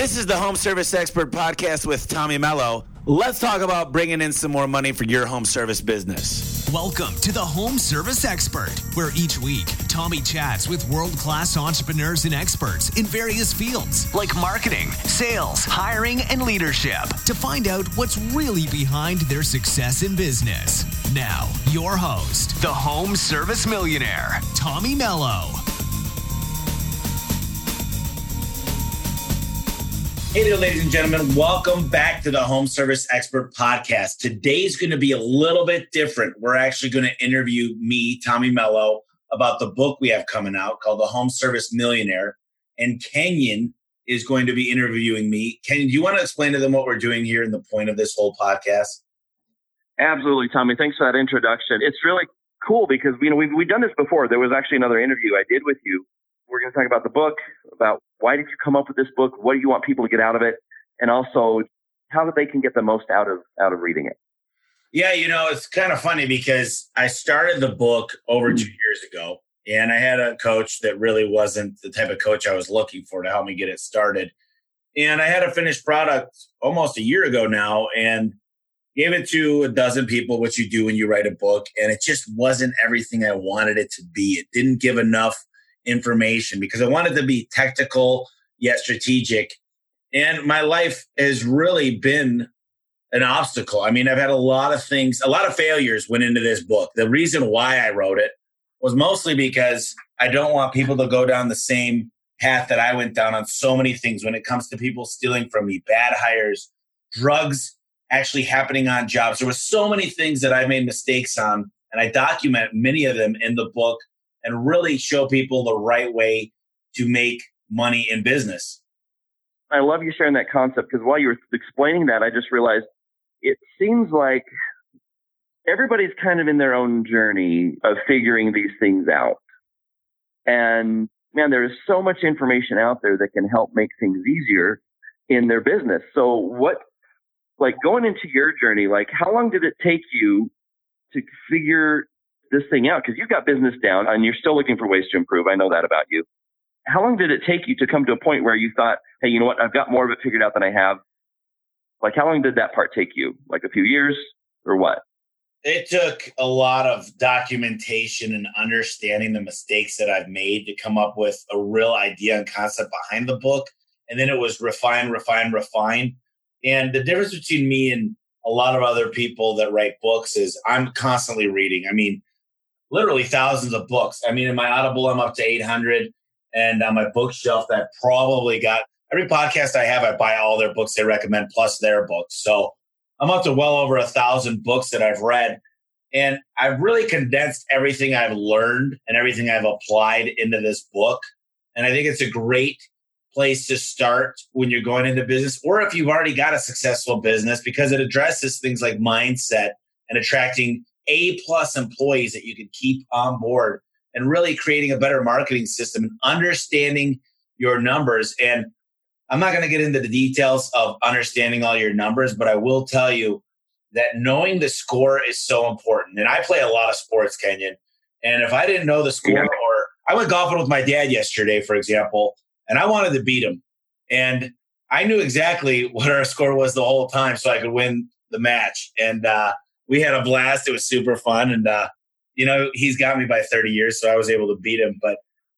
This is the Home Service Expert Podcast with Tommy Mello. Let's talk about bringing in some more money for your home service business. Welcome to the Home Service Expert, where each week, Tommy chats with world-class entrepreneurs and experts in various fields like marketing, sales, hiring, and leadership to find out what's really behind their success in business. Now, your host, the Home Service Millionaire, Tommy Mello. Hey there, ladies and gentlemen. Welcome back to the Home Service Expert Podcast. Today's going to be a little bit different. We're actually going to interview me, Tommy Mello, about the book we have coming out called The Home Service Millionaire. And Kenyon is going to be interviewing me. Kenyon, do you want to explain to them what we're doing here and the point of this whole podcast? Absolutely, Tommy. Thanks for that introduction. It's really cool because we've done this before. There was actually another interview I did with you. We're going to talk about the book, about why did you come up with this book, what do you want people to get out of it, and also how they can get the most out of reading it. Yeah, it's kind of funny because I started the book over 2 years ago, and I had a coach that really wasn't the type of coach I was looking for to help me get it started. And I had a finished product almost a year ago now and gave it to a dozen people, which you do when you write a book, and it just wasn't everything I wanted it to be. It didn't give enough information because I wanted to be technical yet strategic. And my life has really been an obstacle. I mean, I've had a lot of failures went into this book. The reason why I wrote it was mostly because I don't want people to go down the same path that I went down on so many things when it comes to people stealing from me, bad hires, drugs actually happening on jobs. There were so many things that I made mistakes on, and I document many of them in the book and really show people the right way to make money in business. I love you sharing that concept because while you were explaining that, I just realized it seems like everybody's kind of in their own journey of figuring these things out. And man, there is so much information out there that can help make things easier in their business. So going into your journey, how long did it take you to figure this thing out? Because you've got business down and you're still looking for ways to improve. I know that about you. How long did it take you to come to a point where you thought, hey, you know what? I've got more of it figured out than I have. How long did that part take you? A few years or what? It took a lot of documentation and understanding the mistakes that I've made to come up with a real idea and concept behind the book. And then it was refine. And the difference between me and a lot of other people that write books is I'm constantly reading. Literally thousands of books. In my Audible, I'm up to 800. And on my bookshelf, that probably got every podcast I have, I buy all their books they recommend plus their books. So I'm up to well over 1,000 books that I've read. And I've really condensed everything I've learned and everything I've applied into this book. And I think it's a great place to start when you're going into business or if you've already got a successful business because it addresses things like mindset and attracting A-plus employees that you can keep on board and really creating a better marketing system and understanding your numbers. And I'm not going to get into the details of understanding all your numbers, but I will tell you that knowing the score is so important. And I play a lot of sports, Kenyon. And if I didn't know the score, or I went golfing with my dad yesterday, for example, and I wanted to beat him. And I knew exactly what our score was the whole time so I could win the match. And, we had a blast. It was super fun. And, he's got me by 30 years, so I was able to beat him. But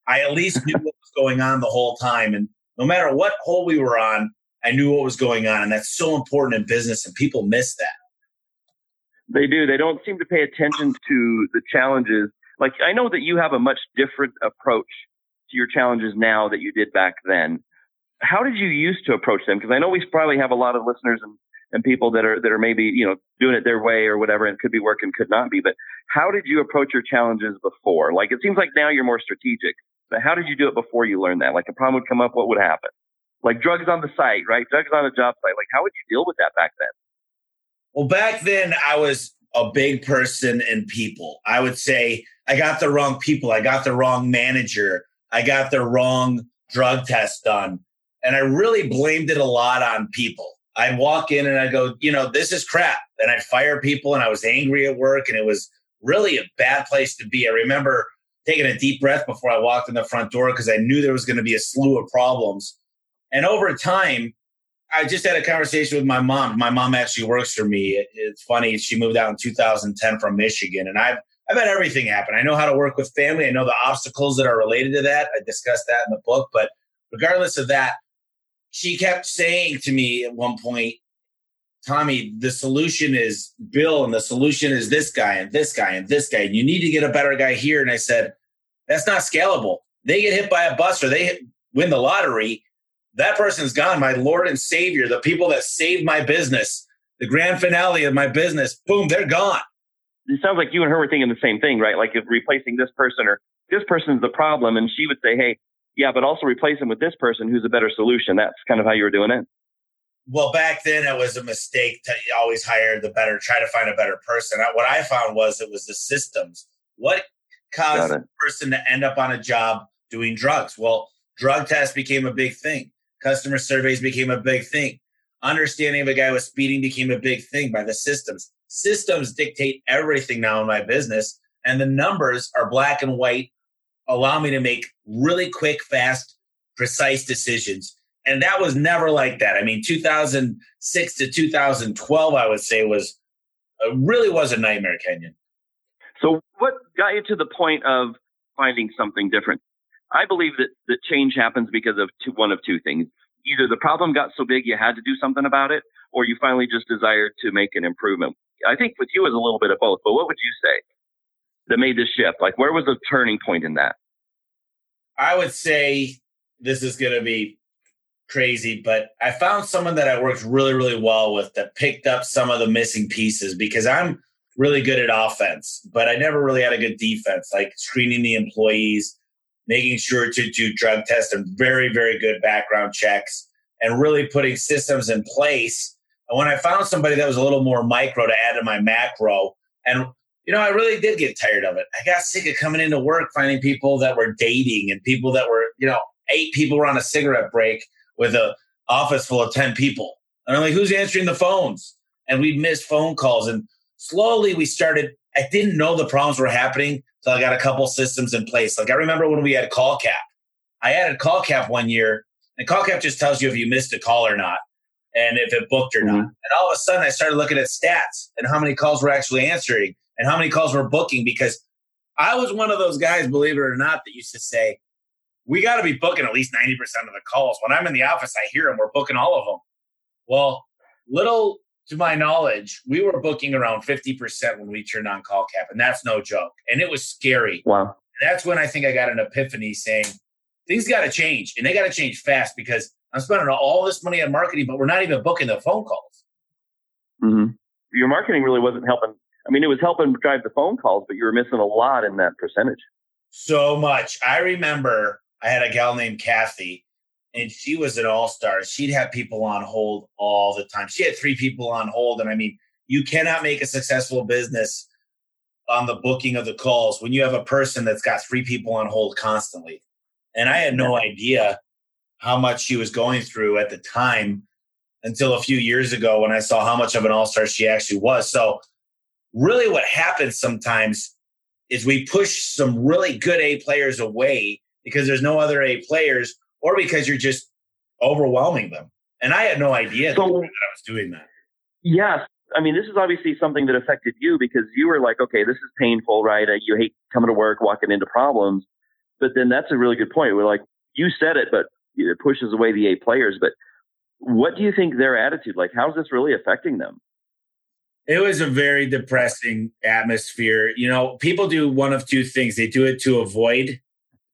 I at least knew what was going on the whole time. And no matter what hole we were on, I knew what was going on. And that's so important in business, and people miss that. They do. They don't seem to pay attention to the challenges. I know that you have a much different approach to your challenges now that you did back then. How did you used to approach them? Because I know we probably have a lot of listeners and people that are maybe, doing it their way or whatever, and could be working, could not be. But how did you approach your challenges before? It seems like now you're more strategic, but how did you do it before you learned that? A problem would come up, what would happen? Drugs on the site, right? Drugs on a job site. How would you deal with that back then? Well, back then I was a big person in people. I would say I got the wrong people. I got the wrong manager. I got the wrong drug test done. And I really blamed it a lot on people. I'd walk in and I'd go, this is crap. And I'd fire people and I was angry at work and it was really a bad place to be. I remember taking a deep breath before I walked in the front door because I knew there was going to be a slew of problems. And over time, I just had a conversation with my mom. My mom actually works for me. It's funny. She moved out in 2010 from Michigan, and I've had everything happen. I know how to work with family. I know the obstacles that are related to that. I discussed that in the book. But regardless of that, she kept saying to me at one point, Tommy, the solution is Bill, and the solution is this guy and this guy and this guy. You need to get a better guy here. And I said, that's not scalable. They get hit by a bus or they win the lottery. That person's gone. My Lord and Savior, the people that saved my business, the grand finale of my business, boom, they're gone. It sounds like you and her were thinking the same thing, right? Like if replacing this person or this person's the problem. And she would say, hey, yeah, but also replace him with this person who's a better solution. That's kind of how you were doing it. Well, back then it was a mistake to always hire the better, try to find a better person. What I found was it was the systems. What caused a person to end up on a job doing drugs? Well, drug tests became a big thing. Customer surveys became a big thing. Understanding if a guy was speeding became a big thing by the systems. Systems dictate everything now in my business. And the numbers are black and white, allow me to make really quick, fast, precise decisions. And that was never like that. I mean, 2006 to 2012, I would say, really was a nightmare, Kenyon. So what got you to the point of finding something different? I believe that change happens because of one of two things. Either the problem got so big you had to do something about it, or you finally just desired to make an improvement. I think with you is a little bit of both, but what would you say that made this shift? Like, where was the turning point in that? I would say this is going to be crazy, but I found someone that I worked really, really well with that picked up some of the missing pieces, because I'm really good at offense, but I never really had a good defense, like screening the employees, making sure to do drug tests and very, very good background checks, and really putting systems in place. And when I found somebody that was a little more micro to add to my macro, and I really did get tired of it. I got sick of coming into work, finding people that were dating and people that were, 8 people were on a cigarette break with an office full of 10 people. And I'm like, who's answering the phones? And we'd miss phone calls. And slowly we started, I didn't know the problems were happening until I got a couple systems in place. Like I remember when we had CallCap. I added CallCap one year, and CallCap just tells you if you missed a call or not and if it booked or not. And all of a sudden I started looking at stats and how many calls were actually answering and how many calls were booking, because I was one of those guys, believe it or not, that used to say, we got to be booking at least 90% of the calls. When I'm in the office, I hear them. We're booking all of them. Well, little to my knowledge, we were booking around 50% when we turned on CallCap, and that's no joke. And it was scary. Wow. And that's when I think I got an epiphany saying things got to change, and they got to change fast, because I'm spending all this money on marketing, but we're not even booking the phone calls. Mm-hmm. Your marketing really wasn't helping. I mean, it was helping drive the phone calls, but you were missing a lot in that percentage. So much. I remember I had a gal named Kathy, and she was an all-star. She'd have people on hold all the time. She had 3 people on hold. And I mean, you cannot make a successful business on the booking of the calls when you have a person that's got 3 people on hold constantly. And I had no idea how much she was going through at the time until a few years ago when I saw how much of an all-star she actually was. So really what happens sometimes is we push some really good A players away because there's no other A players, or because you're just overwhelming them. And I had no idea that I was doing that. Yes. I mean, this is obviously something that affected you, because you were like, okay, this is painful, right? You hate coming to work, walking into problems. But then that's a really good point. We're like, you said it, but it pushes away the A players. But what do you think their attitude, like, how's this really affecting them? It was a very depressing atmosphere. People do one of two things. They do it to avoid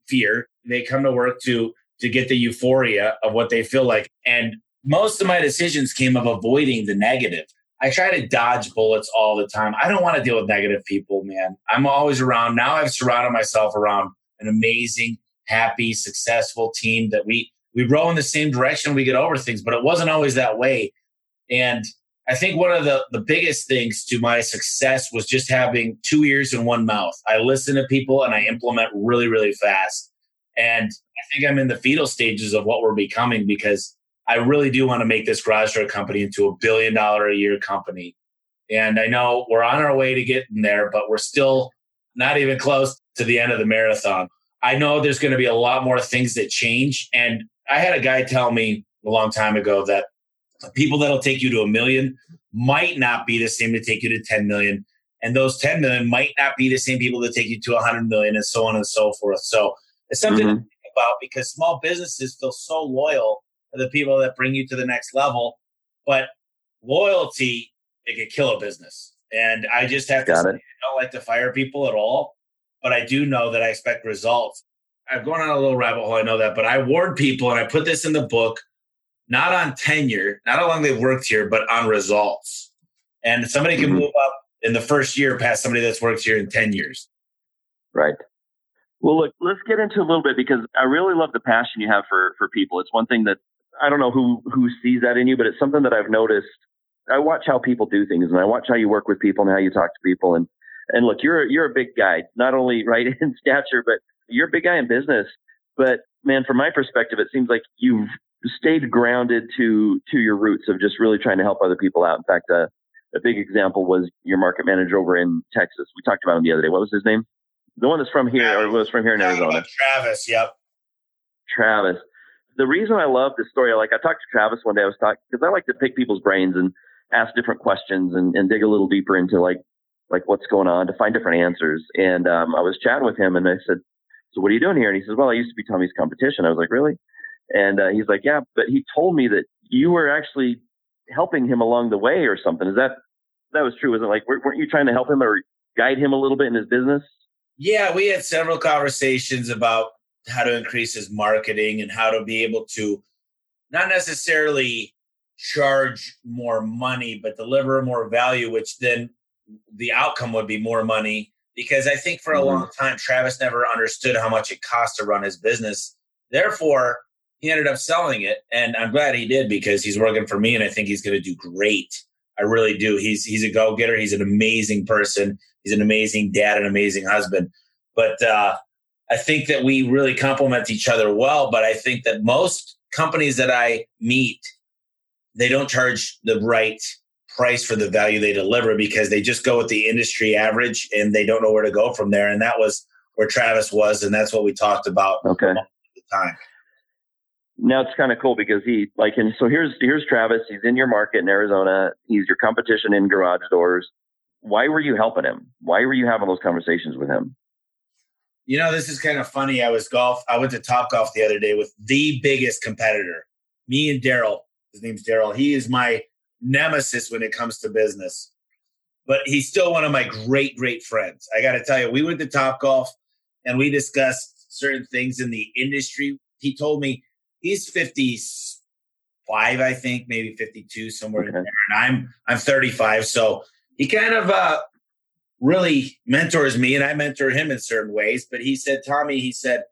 fear. They come to work to get the euphoria of what they feel like. And most of my decisions came of avoiding the negative. I try to dodge bullets all the time. I don't want to deal with negative people, man. I'm always around. Now I've surrounded myself around an amazing, happy, successful team that we row in the same direction. We get over things, but it wasn't always that way. And I think one of the biggest things to my success was just having 2 ears and 1 mouth. I listen to people and I implement really, really fast. And I think I'm in the fetal stages of what we're becoming, because I really do want to make this garage door company into $1 billion a year company. And I know we're on our way to getting there, but we're still not even close to the end of the marathon. I know there's going to be a lot more things that change. And I had a guy tell me a long time ago that the people that'll take you to $1 million might not be the same to take you to 10 million. And those 10 million might not be the same people that take you to 100 million and so on and so forth. So it's something to think about because small businesses feel so loyal to the people that bring you to the next level. But loyalty, it could kill a business. And I just have to say, I don't like to fire people at all, but I do know that I expect results. I've gone on a little rabbit hole, I know that, but I warn people, and I put this in the book, not on tenure, not how long they've worked here, but on results. And somebody can move up in the first year past somebody that's worked here in 10 years. Right. Well, look, let's get into a little bit because I really love the passion you have for people. It's one thing that, I don't know who sees that in you, but it's something that I've noticed. I watch how people do things and I watch how you work with people and how you talk to people. And look, you're a big guy, not only right in stature, but you're a big guy in business. But man, from my perspective, it seems like you've stayed grounded to your roots of just really trying to help other people out. In fact, a big example was your market manager over in Texas. We talked about him the other day. What was his name? The one that's from here, Travis. Or was from here in Arizona. Travis, yep. Travis. The reason I love this story, like I talked to Travis one day, I was talking because I like to pick people's brains and ask different questions and dig a little deeper into like what's going on to find different answers. And I was chatting with him and I said, "So what are you doing here?" And he says, "Well, I used to be Tommy's competition." I was like, "Really?" And he's like, "Yeah, but he told me that you were actually helping him along the way or something." Is that was true? Was it like, weren't you trying to help him or guide him a little bit in his business? Yeah, we had several conversations about how to increase his marketing and how to be able to not necessarily charge more money, but deliver more value, which then the outcome would be more money. Because I think for a long time, Travis never understood how much it cost to run his business. Therefore, he ended up selling it. And I'm glad he did because he's working for me and I think he's going to do great. I really do. He's a go-getter. He's an amazing person. He's an amazing dad, an amazing husband. But I think that we really complement each other well. But I think that most companies that I meet, they don't charge the right price for the value they deliver because they just go with the industry average and they don't know where to go from there. And that was where Travis was. And that's what we talked about all the time. Now it's kind of cool because here's Travis. He's in your market in Arizona. He's your competition in garage doors. Why were you helping him? Why were you having those conversations with him? You know, this is kind of funny. I went to Topgolf the other day with the biggest competitor, me and Daryl. His name's Daryl. He is my nemesis when it comes to business, but he's still one of my great, great friends. I got to tell you, we went to Topgolf and we discussed certain things in the industry. He told me, he's 55, I think, maybe 52, somewhere in there. And I'm 35. So he kind of really mentors me, and I mentor him in certain ways. But he said, "Tommy," he said,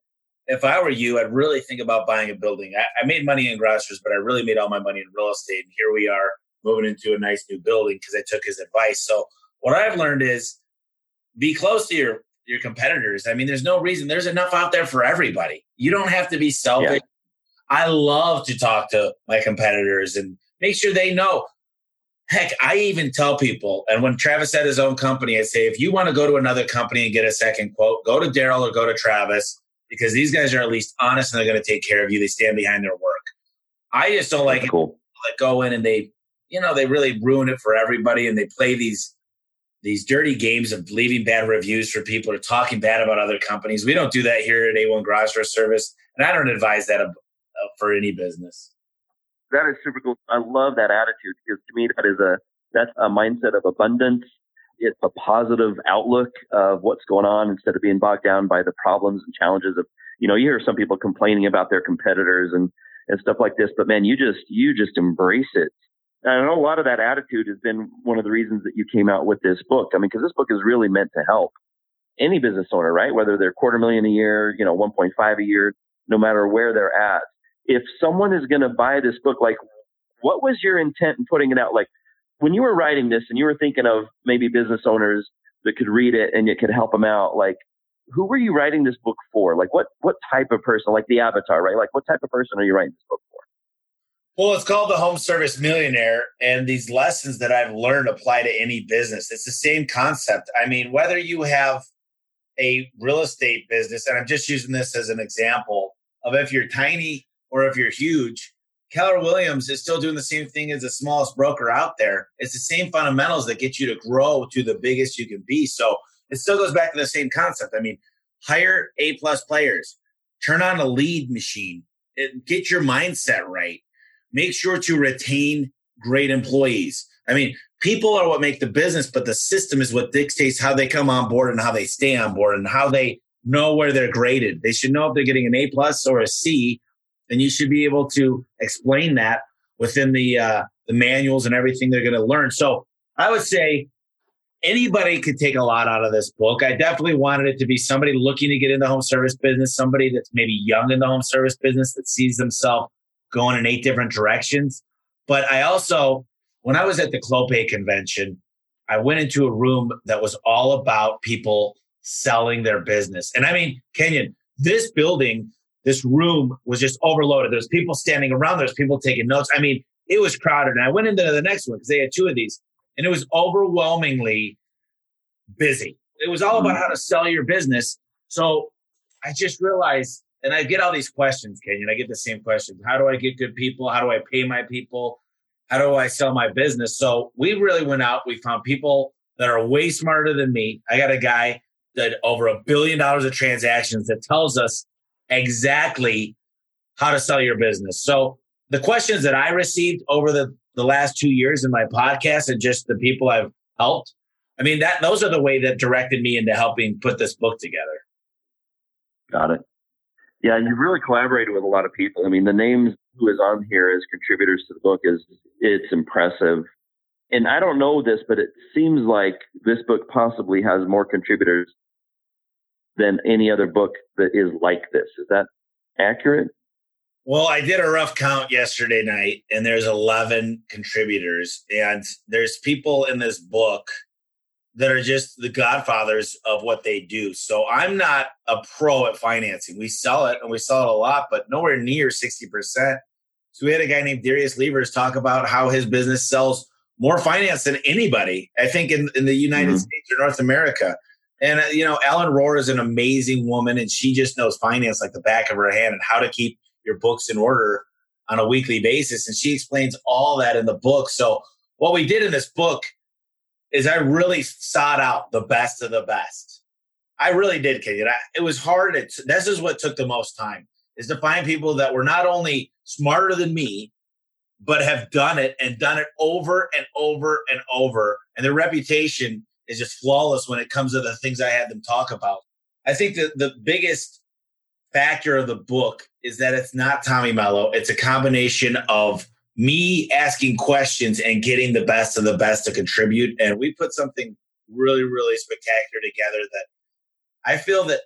"if I were you, I'd really think about buying a building. I made money in grocers, but I really made all my money in real estate. And here we are moving into a nice new building because I took his advice." So what I've learned is be close to your competitors. I mean, there's no reason. There's enough out there for everybody. You don't have to be selfish. Yeah. I love to talk to my competitors and make sure they know. Heck, I even tell people, and when Travis had his own company, I say, if you want to go to another company and get a second quote, go to Daryl or go to Travis because these guys are at least honest and they're going to take care of you. They stand behind their work. I just don't like people that go in and they really ruin it for everybody and they play these dirty games of leaving bad reviews for people or talking bad about other companies. We don't do that here at A1 Garage Door Service, and I don't advise that for any business. That is super cool. I love that attitude because to me that's a mindset of abundance. It's a positive outlook of what's going on instead of being bogged down by the problems and challenges of, you hear some people complaining about their competitors and stuff like this, but man, you just embrace it. And I know a lot of that attitude has been one of the reasons that you came out with this book. I mean, because this book is really meant to help any business owner, right? Whether they're $250,000 a year, 1.5 a year, no matter where they're at. If someone is going to buy this book, like what was your intent in putting it out? Like when you were writing this and you were thinking of maybe business owners that could read it and it could help them out, like who were you writing this book for? Like what type of person, like the avatar, right? Like what type of person are you writing this book for? Well, it's called The Home Service Millionaire, and these lessons that I've learned apply to any business. It's the same concept. I mean, whether you have a real estate business, and I'm just using this as an example of if you're tiny, or if you're huge, Keller Williams is still doing the same thing as the smallest broker out there. It's the same fundamentals that get you to grow to the biggest you can be. So it still goes back to the same concept. I mean, hire A-plus players, turn on a lead machine, get your mindset right, make sure to retain great employees. I mean, people are what make the business, but the system is what dictates how they come on board and how they stay on board and how they know where they're graded. They should know if they're getting an A-plus or a C, and you should be able to explain that within the manuals and everything they're going to learn. So I would say anybody could take a lot out of this book. I definitely wanted it to be somebody looking to get in the home service business, somebody that's maybe young in the home service business that sees themselves going in 8 different directions. But I also, when I was at the Clopay convention, I went into a room that was all about people selling their business. And I mean, Kenyon, this building, this room was just overloaded. There's people standing around. There's people taking notes. I mean, it was crowded. And I went into the next one because they had 2 of these. And it was overwhelmingly busy. It was all about how to sell your business. So I just realized, and I get all these questions, Kenyon. I get the same questions. How do I get good people? How do I pay my people? How do I sell my business? So we really went out. We found people that are way smarter than me. I got a guy that over $1 billion of transactions that tells us exactly how to sell your business. So the questions that I received over the last 2 years in my podcast and just the people I've helped, I mean, those are the way that directed me into helping put this book together. Got it. Yeah, and you've really collaborated with a lot of people. I mean, the names who is on here as contributors to the book it's impressive. And I don't know this, but it seems like this book possibly has more contributors than any other book that is like this. Is that accurate? Well, I did a rough count yesterday night, and there's 11 contributors. And there's people in this book that are just the godfathers of what they do. So I'm not a pro at financing. We sell it, and we sell it a lot, but nowhere near 60%. So we had a guy named Darius Levers talk about how his business sells more finance than anybody, I think, in the United States or North America. And, you know, Ellen Rohr is an amazing woman, and she just knows finance like the back of her hand and how to keep your books in order on a weekly basis. And she explains all that in the book. So what we did in this book is I really sought out the best of the best. I really did, Kenyon. It was hard. This is what took the most time, is to find people that were not only smarter than me, but have done it over and over and over. And their reputation is just flawless when it comes to the things I had them talk about. I think that the biggest factor of the book is that it's not Tommy Mello. It's a combination of me asking questions and getting the best of the best to contribute. And we put something really, really spectacular together that I feel that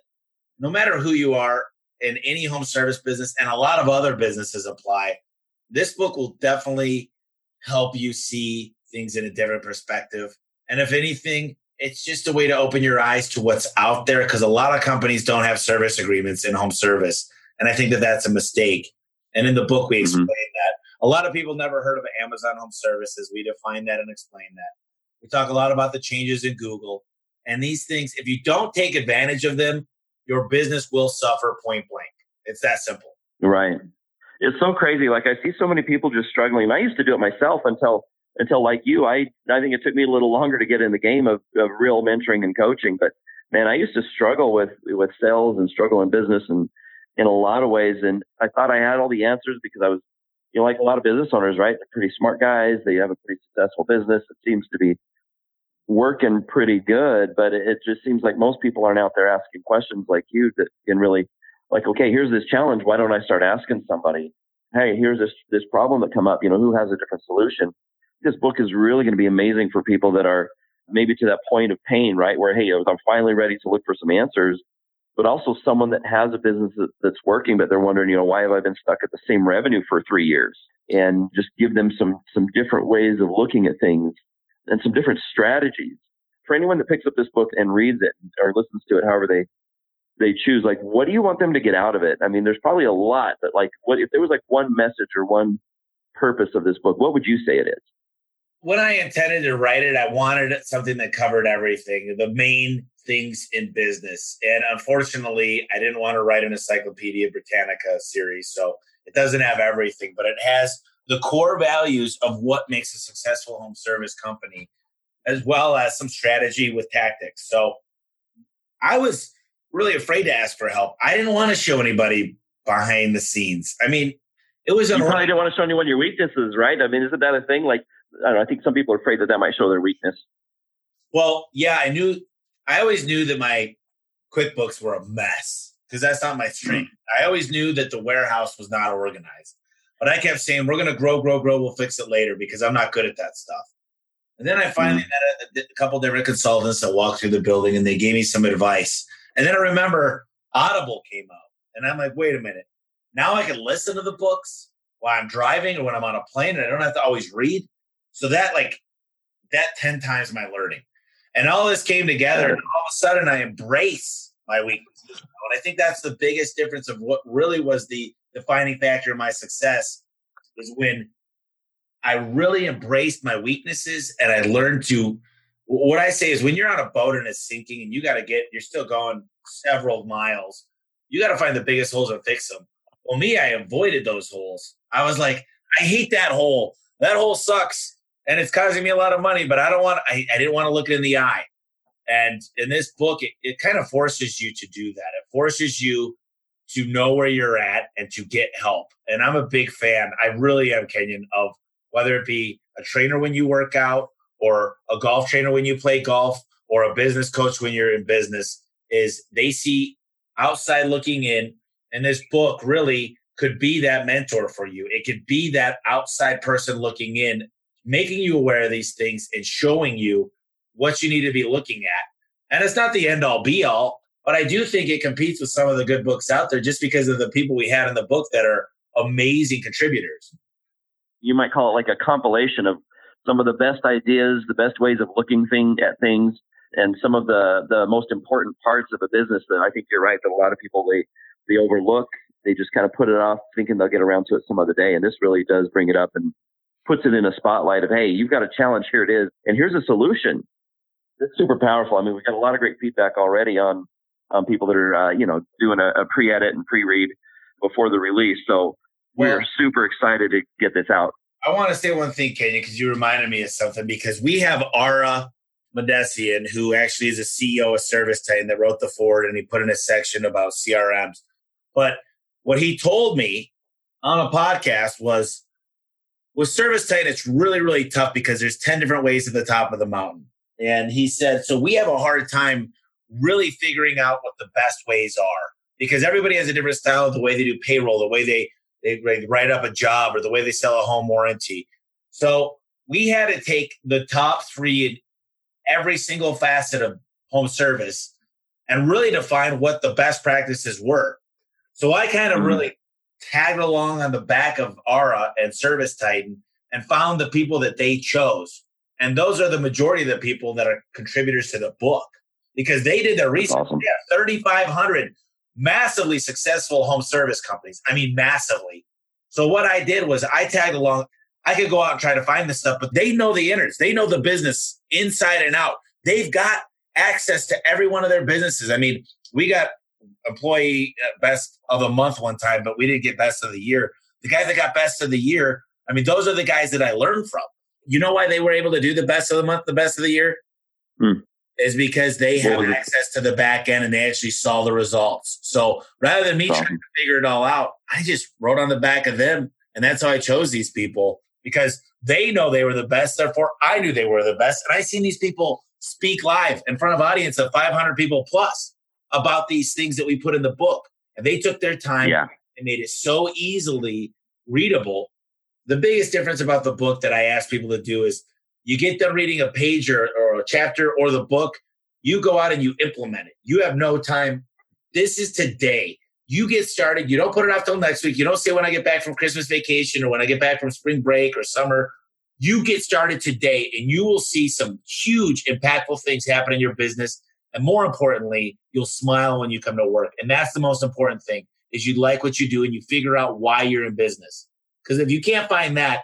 no matter who you are in any home service business, and a lot of other businesses apply, this book will definitely help you see things in a different perspective. And if anything, it's just a way to open your eyes to what's out there, because a lot of companies don't have service agreements in home service. And I think that that's a mistake. And in the book, we explain that. A lot of people never heard of Amazon Home Services. We define that and explain that. We talk a lot about the changes in Google. And these things, if you don't take advantage of them, your business will suffer point blank. It's that simple. Right. It's so crazy. Like, I see so many people just struggling. And I used to do it myself until like you, I think it took me a little longer to get in the game of real mentoring and coaching. But man, I used to struggle with sales and struggle in business and in a lot of ways. And I thought I had all the answers because I was, you know, like a lot of business owners, right? They're pretty smart guys. They have a pretty successful business. It seems to be working pretty good, but it just seems like most people aren't out there asking questions like you that can really, like, okay, here's this challenge. Why don't I start asking somebody? Hey, here's this problem that come up. You know, who has a different solution? This book is really going to be amazing for people that are maybe to that point of pain, right? Where, hey, I'm finally ready to look for some answers, but also someone that has a business that's working, but they're wondering, you know, why have I been stuck at the same revenue for 3 years? And just give them some different ways of looking at things and some different strategies. For anyone that picks up this book and reads it or listens to it, however they choose, like, what do you want them to get out of it? I mean, there's probably a lot, but like, what if there was like one message or one purpose of this book, what would you say it is? When I intended to write it, I wanted something that covered everything, the main things in business. And unfortunately, I didn't want to write an Encyclopedia Britannica series. So It doesn't have everything, but it has the core values of what makes a successful home service company, as well as some strategy with tactics. So I was really afraid to ask for help. I didn't want to show anybody behind the scenes. I mean, it was... You probably didn't want to show anyone your weaknesses, right? I mean, isn't that a thing? Like, I don't know, I think some people are afraid that that might show their weakness. Well, yeah, I always knew that my QuickBooks were a mess because that's not my strength. I always knew that the warehouse was not organized. But I kept saying, we're going to grow, we'll fix it later because I'm not good at that stuff. And then I finally met a couple different consultants that walked through the building and they gave me some advice. And then I remember Audible came out and I'm like, wait a minute. Now I can listen to the books while I'm driving or when I'm on a plane and I don't have to always read. So that 10 times my learning. And all this came together and all of a sudden I embrace my weaknesses. And I think that's the biggest difference of what really was the defining factor of my success was when I really embraced my weaknesses and I learned to, what I say is when you're on a boat and it's sinking and you're still going several miles, you got to find the biggest holes and fix them. Well, me, I avoided those holes. I was like, I hate that hole. That hole sucks. And it's causing me a lot of money, but I didn't want to look it in the eye. And in this book, it kind of forces you to do that. It forces you to know where you're at and to get help. And I'm a big fan. I really am, Kenyon, of whether it be a trainer when you work out or a golf trainer when you play golf or a business coach when you're in business, is they see outside looking in. And this book really could be that mentor for you. It could be that outside person looking in, making you aware of these things and showing you what you need to be looking at. And it's not the end all be all, but I do think it competes with some of the good books out there just because of the people we had in the book that are amazing contributors. You might call it like a compilation of some of the best ideas, the best ways of looking at things, and some of the most important parts of a business that I think you're right, that a lot of people, they overlook. They just kind of put it off thinking they'll get around to it some other day. And this really does bring it up and puts it in a spotlight of, hey, you've got a challenge, here it is, and here's a solution. It's super powerful. I mean, we've got a lot of great feedback already on people that are, doing a pre-edit and pre-read before the release. So we're super excited to get this out. I want to say one thing, Kenyon, because you reminded me of something, because we have Ara Medesian, who actually is a CEO of Service Titan that wrote the forward, and he put in a section about CRMs. But what he told me on a podcast was, with Service Titan, it's really, really tough because there's 10 different ways to the top of the mountain. And he said, so we have a hard time really figuring out what the best ways are because everybody has a different style of the way they do payroll, the way they write up a job, or the way they sell a home warranty. So we had to take the top three in every single facet of home service and really define what the best practices were. So I kind of really tagged along on the back of Ara and Service Titan and found the people that they chose. And those are the majority of the people that are contributors to the book because they did their research. Awesome. Yeah, 3,500 massively successful home service companies. I mean, massively. So what I did was I tagged along. I could go out and try to find this stuff, but they know the innards. They know the business inside and out. They've got access to every one of their businesses. I mean, we got employee best of the month one time, but we didn't get best of the year. The guys that got best of the year, I mean, those are the guys that I learned from. You know why they were able to do the best of the month, the best of the year? Is because they have access to the back end and they actually saw the results. So rather than me trying to figure it all out, I just wrote on the back of them. And that's how I chose these people because they know they were the best. Therefore, I knew they were the best. And I seen these people speak live in front of an audience of 500 people plus about these things that we put in the book. And they took their time and made it so easily readable. The biggest difference about the book that I ask people to do is you get them reading a page or a chapter or the book, you go out and you implement it. You have no time. This is today. You get started. You don't put it off till next week. You don't say when I get back from Christmas vacation or when I get back from spring break or summer. You get started today and you will see some huge impactful things happen in your business. And more importantly, you'll smile when you come to work. And that's the most important thing is you like what you do and you figure out why you're in business. Because if you can't find that,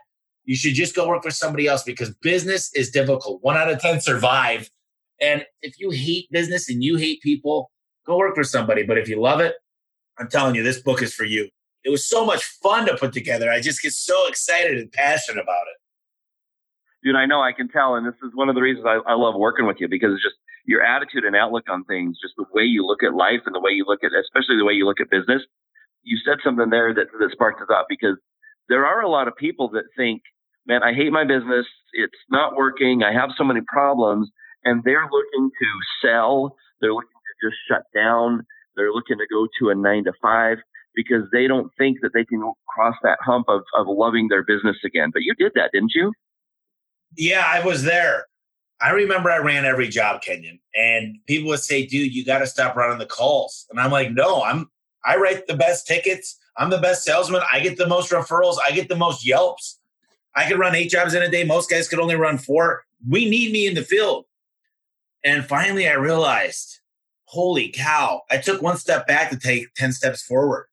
you should just go work for somebody else because business is difficult. 1 out of 10 survive. And if you hate business and you hate people, go work for somebody. But if you love it, I'm telling you, this book is for you. It was so much fun to put together. I just get so excited and passionate about it. Dude, I know, I can tell. And this is one of the reasons I love working with you, because it's just your attitude and outlook on things, just the way you look at life and the way you look at, especially the way you look at business. You said something there that sparked us up, because there are a lot of people that think, man, I hate my business. It's not working. I have so many problems. And they're looking to sell. They're looking to just shut down. They're looking to go to a 9-to-5 because they don't think that they can cross that hump of loving their business again. But you did that, didn't you? Yeah, I was there. I remember I ran every job, Kenyon. And people would say, dude, you got to stop running the calls. And I'm like, no, I write the best tickets. I'm the best salesman. I get the most referrals. I get the most Yelps. I could run 8 jobs in a day. Most guys could only run 4. We need me in the field. And finally, I realized, holy cow, I took one step back to take 10 steps forward.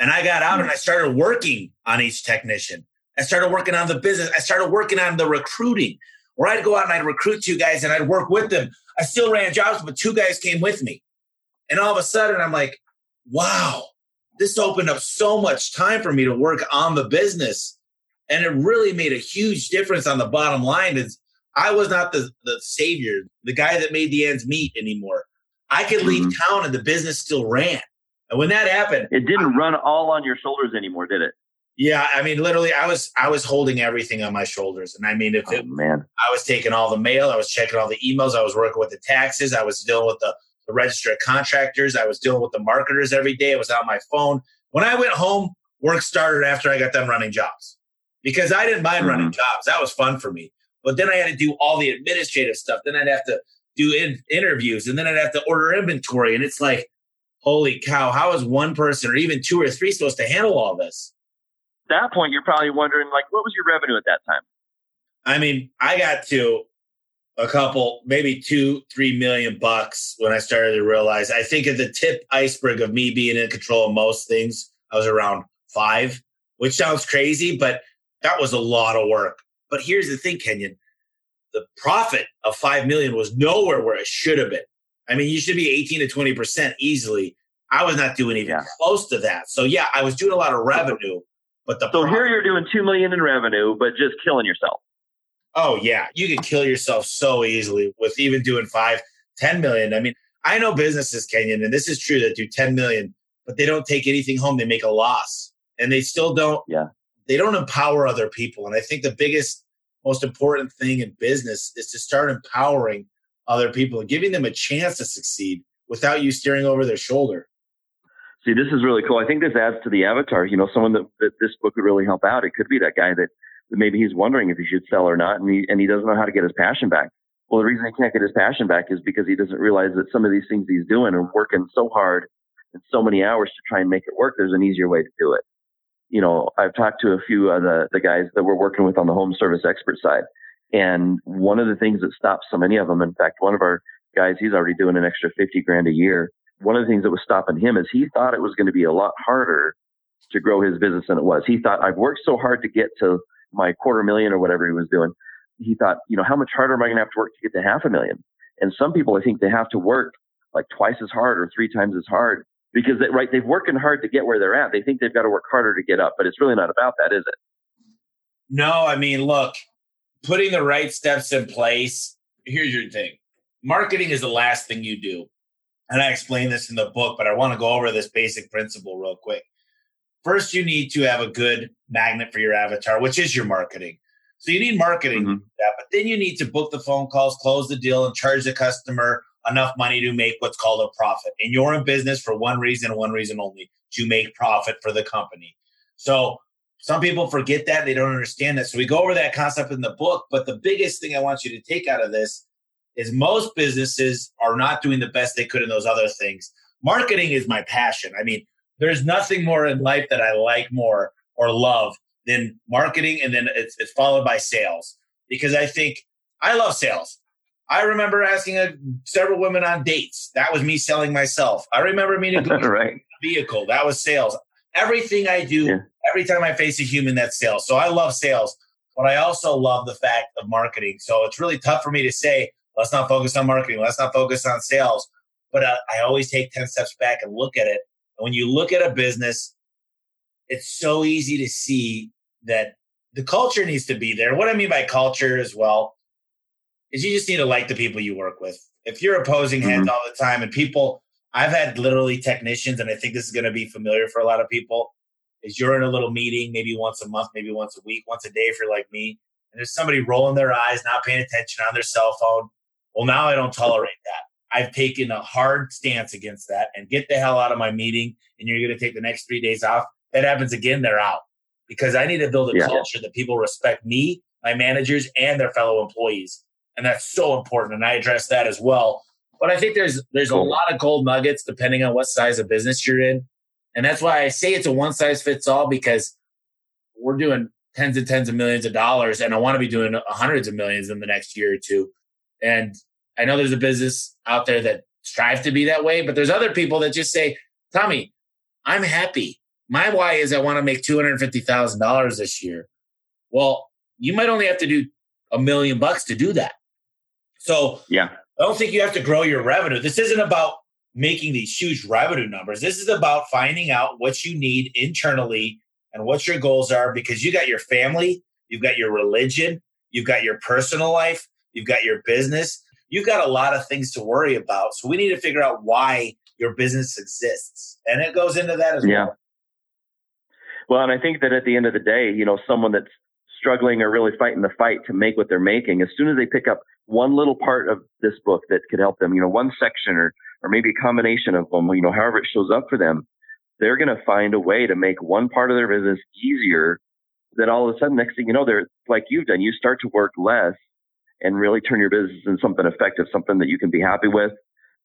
And I got out and I started working on each technician. I started working on the business. I started working on the recruiting, where I'd go out and I'd recruit 2 guys and I'd work with them. I still ran jobs, but 2 guys came with me. And all of a sudden, I'm like, wow, this opened up so much time for me to work on the business. And it really made a huge difference on the bottom line. Is I was not the savior, the guy that made the ends meet anymore. I could leave town and the business still ran. And when that happened... It didn't run all on your shoulders anymore, did it? Yeah, I mean, literally, I was holding everything on my shoulders. And I mean, I was taking all the mail, I was checking all the emails, I was working with the taxes, I was dealing with the register of contractors, I was dealing with the marketers every day, I was on my phone. When I went home, work started after I got done running jobs. Because I didn't mind running jobs. That was fun for me. But then I had to do all the administrative stuff. Then I'd have to do interviews. And then I'd have to order inventory. And it's like, holy cow, how is one person or even 2 or 3 supposed to handle all this? At that point, you're probably wondering, like, what was your revenue at that time? I mean, I got to a couple, maybe $2-3 million when I started to realize. I think at the tip iceberg of me being in control of most things, I was around 5, which sounds crazy, but that was a lot of work. But here's the thing, Kenyon. The profit of $5 million was nowhere where it should have been. I mean, you should be 18 to 20% easily. I was not doing even close to that. So, yeah, I was doing a lot of revenue. But here you're doing $2 million in revenue, but just killing yourself. Oh, yeah. You can kill yourself so easily with even doing $5-10 million. I mean, I know businesses, Kenyon, and this is true, that do $10 million, but they don't take anything home. They make a loss. And they still don't. Yeah. They don't empower other people. And I think the biggest, most important thing in business is to start empowering other people and giving them a chance to succeed without you staring over their shoulder. See, this is really cool. I think this adds to the avatar. You know, someone that this book would really help out. It could be that guy that maybe he's wondering if he should sell or not, and he doesn't know how to get his passion back. Well, the reason he can't get his passion back is because he doesn't realize that some of these things he's doing and working so hard and so many hours to try and make it work, there's an easier way to do it. You know, I've talked to a few of the guys that we're working with on the Home Service Expert side. And one of the things that stops so many of them, in fact, one of our guys, he's already doing an extra $50,000 a year. One of the things that was stopping him is he thought it was going to be a lot harder to grow his business than it was. He thought, I've worked so hard to get to my $250,000 or whatever he was doing. He thought, you know, how much harder am I going to have to work to get to $500,000? And some people, I think they have to work like twice as hard or 3 times as hard because they've working hard to get where they're at. They think they've got to work harder to get up, but it's really not about that, is it? No, I mean, look, putting the right steps in place. Here's your thing. Marketing is the last thing you do. And I explain this in the book, but I want to go over this basic principle real quick. First, you need to have a good magnet for your avatar, which is your marketing. So you need marketing, but then you need to book the phone calls, close the deal, and charge the customer enough money to make what's called a profit. And you're in business for one reason only, to make profit for the company. So some people forget that. They don't understand that. So we go over that concept in the book, but the biggest thing I want you to take out of this is most businesses are not doing the best they could in those other things. Marketing is my passion. I mean, there's nothing more in life that I like more or love than marketing, and then it's followed by sales, because I think I love sales. I remember asking several women on dates. That was me selling myself. I remember meeting a vehicle. That was sales. Everything I do, every time I face a human, that's sales. So I love sales, but I also love the fact of marketing. So it's really tough for me to say, let's not focus on marketing. Let's not focus on sales. But I always take 10 steps back and look at it. And when you look at a business, it's so easy to see that the culture needs to be there. What I mean by culture as well is you just need to like the people you work with. If you're opposing heads all the time, and people, I've had literally technicians, and I think this is going to be familiar for a lot of people, is you're in a little meeting, maybe once a month, maybe once a week, once a day if you're like me, and there's somebody rolling their eyes, not paying attention on their cell phone. Well, now I don't tolerate that. I've taken a hard stance against that and get the hell out of my meeting, and you're going to take the next 3 days off. That happens again, they're out. Because I need to build a culture that people respect me, my managers, and their fellow employees. And that's so important. And I address that as well. But I think there's a lot of gold nuggets depending on what size of business you're in. And that's why I say it's a one-size-fits-all, because we're doing tens of millions of dollars, and I want to be doing hundreds of millions in the next year or two. And I know there's a business out there that strives to be that way, but there's other people that just say, Tommy, I'm happy. My why is I want to make $250,000 this year. Well, you might only have to do $1 million to do that. So I don't think you have to grow your revenue. This isn't about making these huge revenue numbers. This is about finding out what you need internally and what your goals are, because you got your family, you've got your religion, you've got your personal life, you've got your business. You've got a lot of things to worry about. So we need to figure out why your business exists. And it goes into that as well. Well, and I think that at the end of the day, you know, someone that's struggling or really fighting the fight to make what they're making, as soon as they pick up one little part of this book that could help them, you know, one section or maybe a combination of them, you know, however it shows up for them, they're going to find a way to make one part of their business easier, that all of a sudden, next thing you know, they're like you've done, you start to work less and really turn your business into something effective, something that you can be happy with,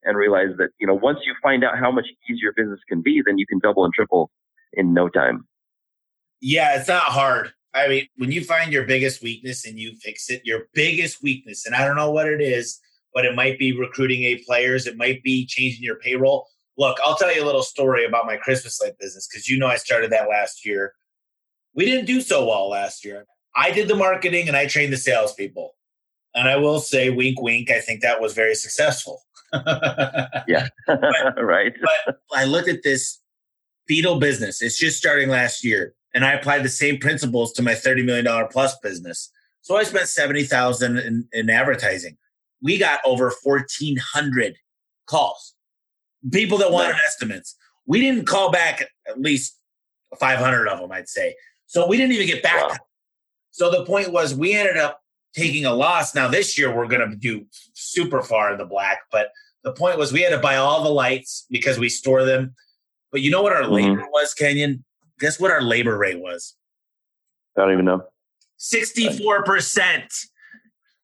and realize that, you know, once you find out how much easier business can be, then you can double and triple in no time. Yeah, it's not hard. I mean, when you find your biggest weakness and you fix it, your biggest weakness, and I don't know what it is, but it might be recruiting A players. It might be changing your payroll. Look, I'll tell you a little story about my Christmas light business, because you know I started that last year. We didn't do so well last year. I did the marketing and I trained the salespeople. And I will say, wink, wink, I think that was very successful. Right. But I looked at this beetle business. It's just starting last year. And I applied the same principles to my $30 million plus business. So I spent $70,000 in advertising. We got over 1,400 calls, people that wanted estimates. We didn't call back at least 500 of them, I'd say. So we didn't even get back. Wow. So the point was, we ended up taking a loss. Now this year, we're going to do super far in the black. But the point was, we had to buy all the lights because we store them. But you know what our labor was, Kenyon? Guess what our labor rate was? I don't even know. 64%.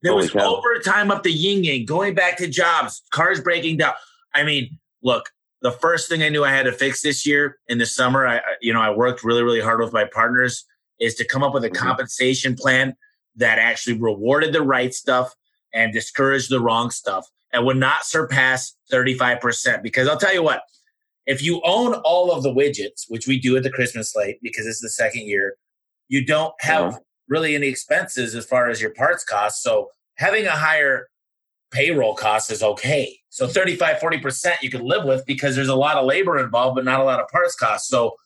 There Holy was cow. Overtime up the yin yang, going back to jobs, cars breaking down. I mean, look, the first thing I knew I had to fix this year in the summer, I worked really, really hard with my partners, is to come up with a compensation plan that actually rewarded the right stuff and discouraged the wrong stuff, and would not surpass 35%. Because I'll tell you what, if you own all of the widgets, which we do at the Christmas light because it's the second year, you don't have really any expenses as far as your parts cost. So having a higher payroll cost is okay. So 35, 40% you can live with, because there's a lot of labor involved, but not a lot of parts cost. So,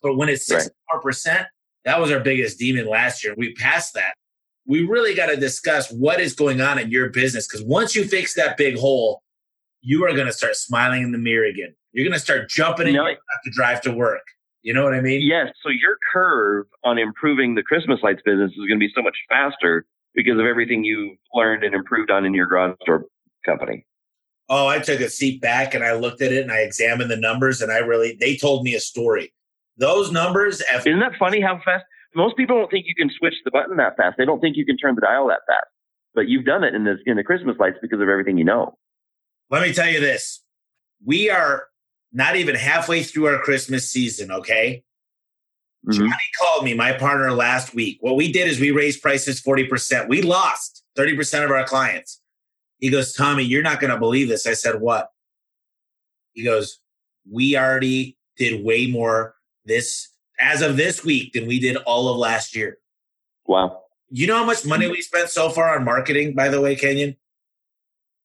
but when it's 64%, that was our biggest demon last year. We passed that. We really got to discuss what is going on in your business, because once you fix that big hole, you are going to start smiling in the mirror again. You're going to start jumping in and have to drive to work. You know what I mean? Yes. So your curve on improving the Christmas lights business is going to be so much faster because of everything you've learned and improved on in your garage door company. Oh, I took a seat back and I looked at it and I examined the numbers, and they told me a story. Those numbers. Isn't that funny how fast? Most people don't think you can switch the button that fast. They don't think you can turn the dial that fast. But you've done it in the Christmas lights because of everything you know. Let me tell you this. We are not even halfway through our Christmas season, okay? Johnny called me, my partner, last week. What we did is we raised prices 40%. We lost 30% of our clients. He goes, Tommy, you're not going to believe this. I said, what? He goes, we already did way more as of this week than we did all of last year. Wow. You know how much money we spent so far on marketing, by the way, Kenyon?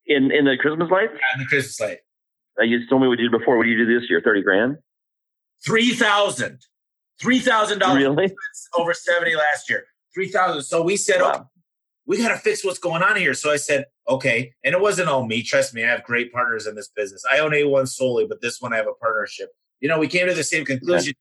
In the Christmas light? Yeah, in the Christmas light. You told me what you did before. What did you do this year? $30,000 $3,000 really? Over 70 last year. 3,000. So we said, wow. Okay, we got to fix what's going on here. So I said, okay. And it wasn't all me. Trust me, I have great partners in this business. I own A1 solely, but this one I have a partnership. You know, we came to the same conclusion. Okay.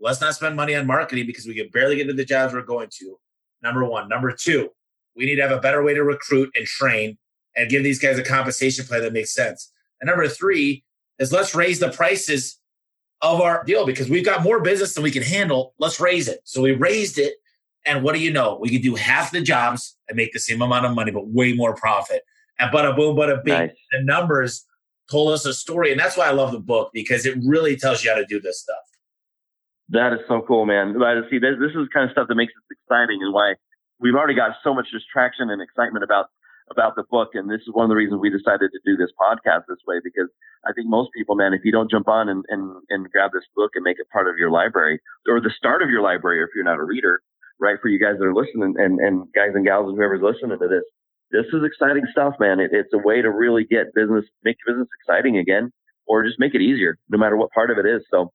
Let's not spend money on marketing because we can barely get to the jobs we're going to. Number one. Number two, we need to have a better way to recruit and train and give these guys a compensation plan that makes sense. And number three is let's raise the prices of our deal because we've got more business than we can handle. Let's raise it. So we raised it. And what do you know? We could do half the jobs and make the same amount of money, but way more profit. And bada boom, bada bing. Nice. The numbers told us a story. And that's why I love the book, because it really tells you how to do this stuff. That is so cool, man. See, this is the kind of stuff that makes this exciting and why we've already got so much distraction and excitement about the book. And this is one of the reasons we decided to do this podcast this way, because I think most people, man, if you don't jump on and grab this book and make it part of your library or the start of your library, or if you're not a reader, right, for you guys that are listening and guys and gals and whoever's listening to this, this is exciting stuff, man. It's a way to really get business, make business exciting again, or just make it easier, no matter what part of it is. So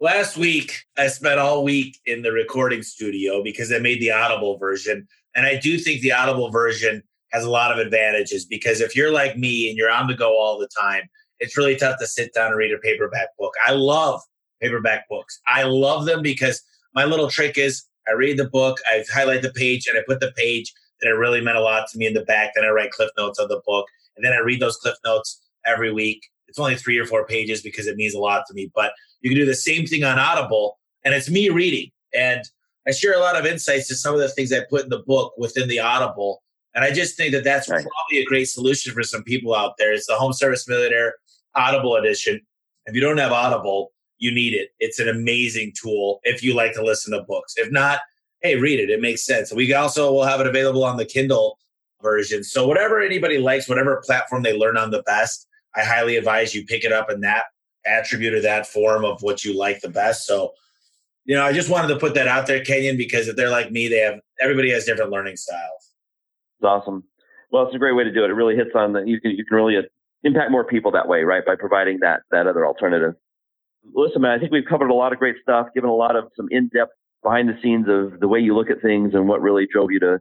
last week, I spent all week in the recording studio because I made the Audible version. And I do think the Audible version has a lot of advantages because if you're like me and you're on the go all the time, it's really tough to sit down and read a paperback book. I love paperback books. I love them because my little trick is I read the book, I highlight the page, and I put the page that it really meant a lot to me in the back. Then I write cliff notes of the book. And then I read those cliff notes every week. It's only 3 or 4 pages because it means a lot to me. But you can do the same thing on Audible, and it's me reading. And I share a lot of insights to some of the things I put in the book within the Audible. And I just think that that's probably a great solution for some people out there. It's the Home Service Millionaire Audible edition. If you don't have Audible, you need it. It's an amazing tool if you like to listen to books. If not, hey, read it. It makes sense. We also will have it available on the Kindle version. So whatever anybody likes, whatever platform they learn on the best, I highly advise you pick it up in that attribute or that form of what you like the best. So, you know, I just wanted to put that out there, Kenyon, because if they're like me, everybody has different learning styles. It's awesome. Well, it's a great way to do it. It really hits on that. You can really impact more people that way, right? By providing that other alternative. Listen, man, I think we've covered a lot of great stuff, given a lot of some in-depth behind the scenes of the way you look at things and what really drove you to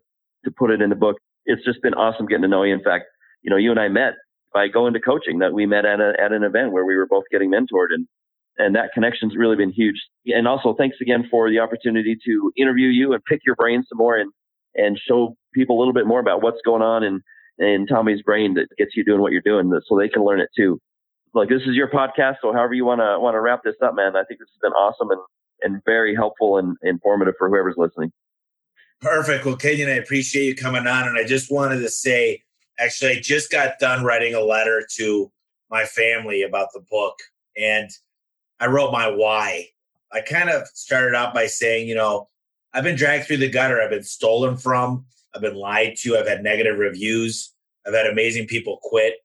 put it in the book. It's just been awesome getting to know you. In fact, you know, you and I met by going to coaching that we met at an event where we were both getting mentored. And that connection's really been huge. And also thanks again for the opportunity to interview you and pick your brain some more and show people a little bit more about what's going on in Tommy's brain that gets you doing what you're doing so they can learn it too. Like, this is your podcast, so however you want to wrap this up, man, I think this has been awesome and very helpful and informative for whoever's listening. Perfect. Well, Kenyon, I appreciate you coming on. And I just wanted to say, actually, I just got done writing a letter to my family about the book. And I wrote my why. I kind of started out by saying, you know, I've been dragged through the gutter. I've been stolen from. I've been lied to. I've had negative reviews. I've had amazing people quit.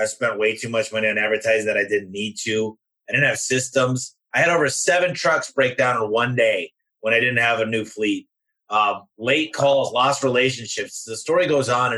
I spent way too much money on advertising that I didn't need to. I didn't have systems. I had over 7 trucks break down in one day when I didn't have a new fleet. Late calls, lost relationships. The story goes on.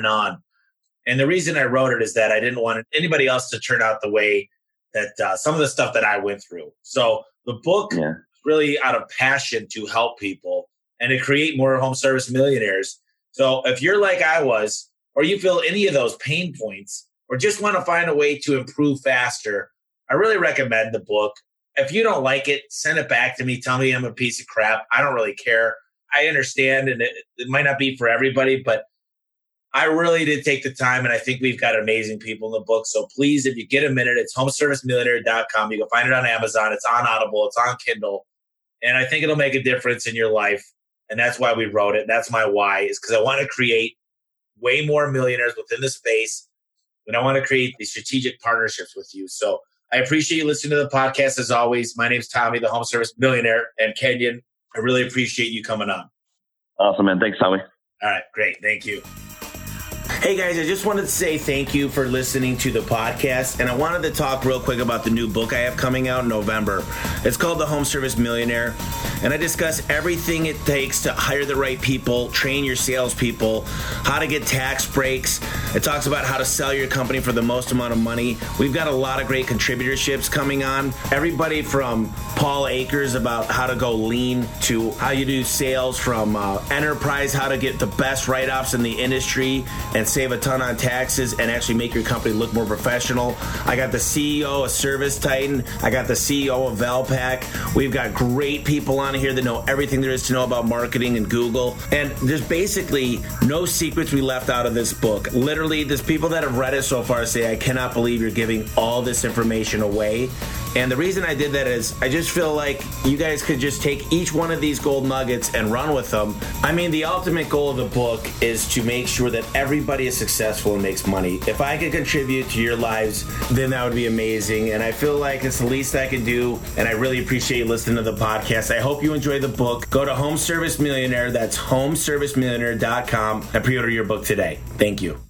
And the reason I wrote it is that I didn't want anybody else to turn out the way that some of the stuff that I went through. So the book is really out of passion to help people and to create more home service millionaires. So if you're like I was, or you feel any of those pain points, or just want to find a way to improve faster, I really recommend the book. If you don't like it, send it back to me. Tell me I'm a piece of crap. I don't really care. I understand, and it might not be for everybody, but I really did take the time, and I think we've got amazing people in the book. So please, if you get a minute, it's homeservicemillionaire.com. You can find it on Amazon. It's on Audible. It's on Kindle. And I think it'll make a difference in your life, and that's why we wrote it. That's my why, is because I want to create way more millionaires within the space. And I want to create these strategic partnerships with you. So I appreciate you listening to the podcast as always. My name's Tommy, the Home Service Millionaire, and Kenyon, I really appreciate you coming on. Awesome, man. Thanks, Tommy. All right, great. Thank you. Hey, guys, I just wanted to say thank you for listening to the podcast. And I wanted to talk real quick about the new book I have coming out in November. It's called The Home Service Millionaire. And I discuss everything it takes to hire the right people, train your salespeople, how to get tax breaks, It talks about how to sell your company for the most amount of money. We've got a lot of great contributorships coming on. Everybody from Paul Akers about how to go lean to how you do sales from enterprise, how to get the best write-offs in the industry and save a ton on taxes and actually make your company look more professional. I got the CEO of Service Titan. I got the CEO of ValPack. We've got great people on here that know everything there is to know about marketing and Google. And there's basically no secrets we left out of this book. Literally, there's people that have read it so far say, I cannot believe you're giving all this information away. And the reason I did that is I just feel like you guys could just take each one of these gold nuggets and run with them. I mean, the ultimate goal of the book is to make sure that everybody is successful and makes money. If I could contribute to your lives, then that would be amazing. And I feel like it's the least I could do. And I really appreciate you listening to the podcast. I hope you enjoy the book. Go to Home Service Millionaire. That's homeservicemillionaire.com and pre-order your book today. Thank you.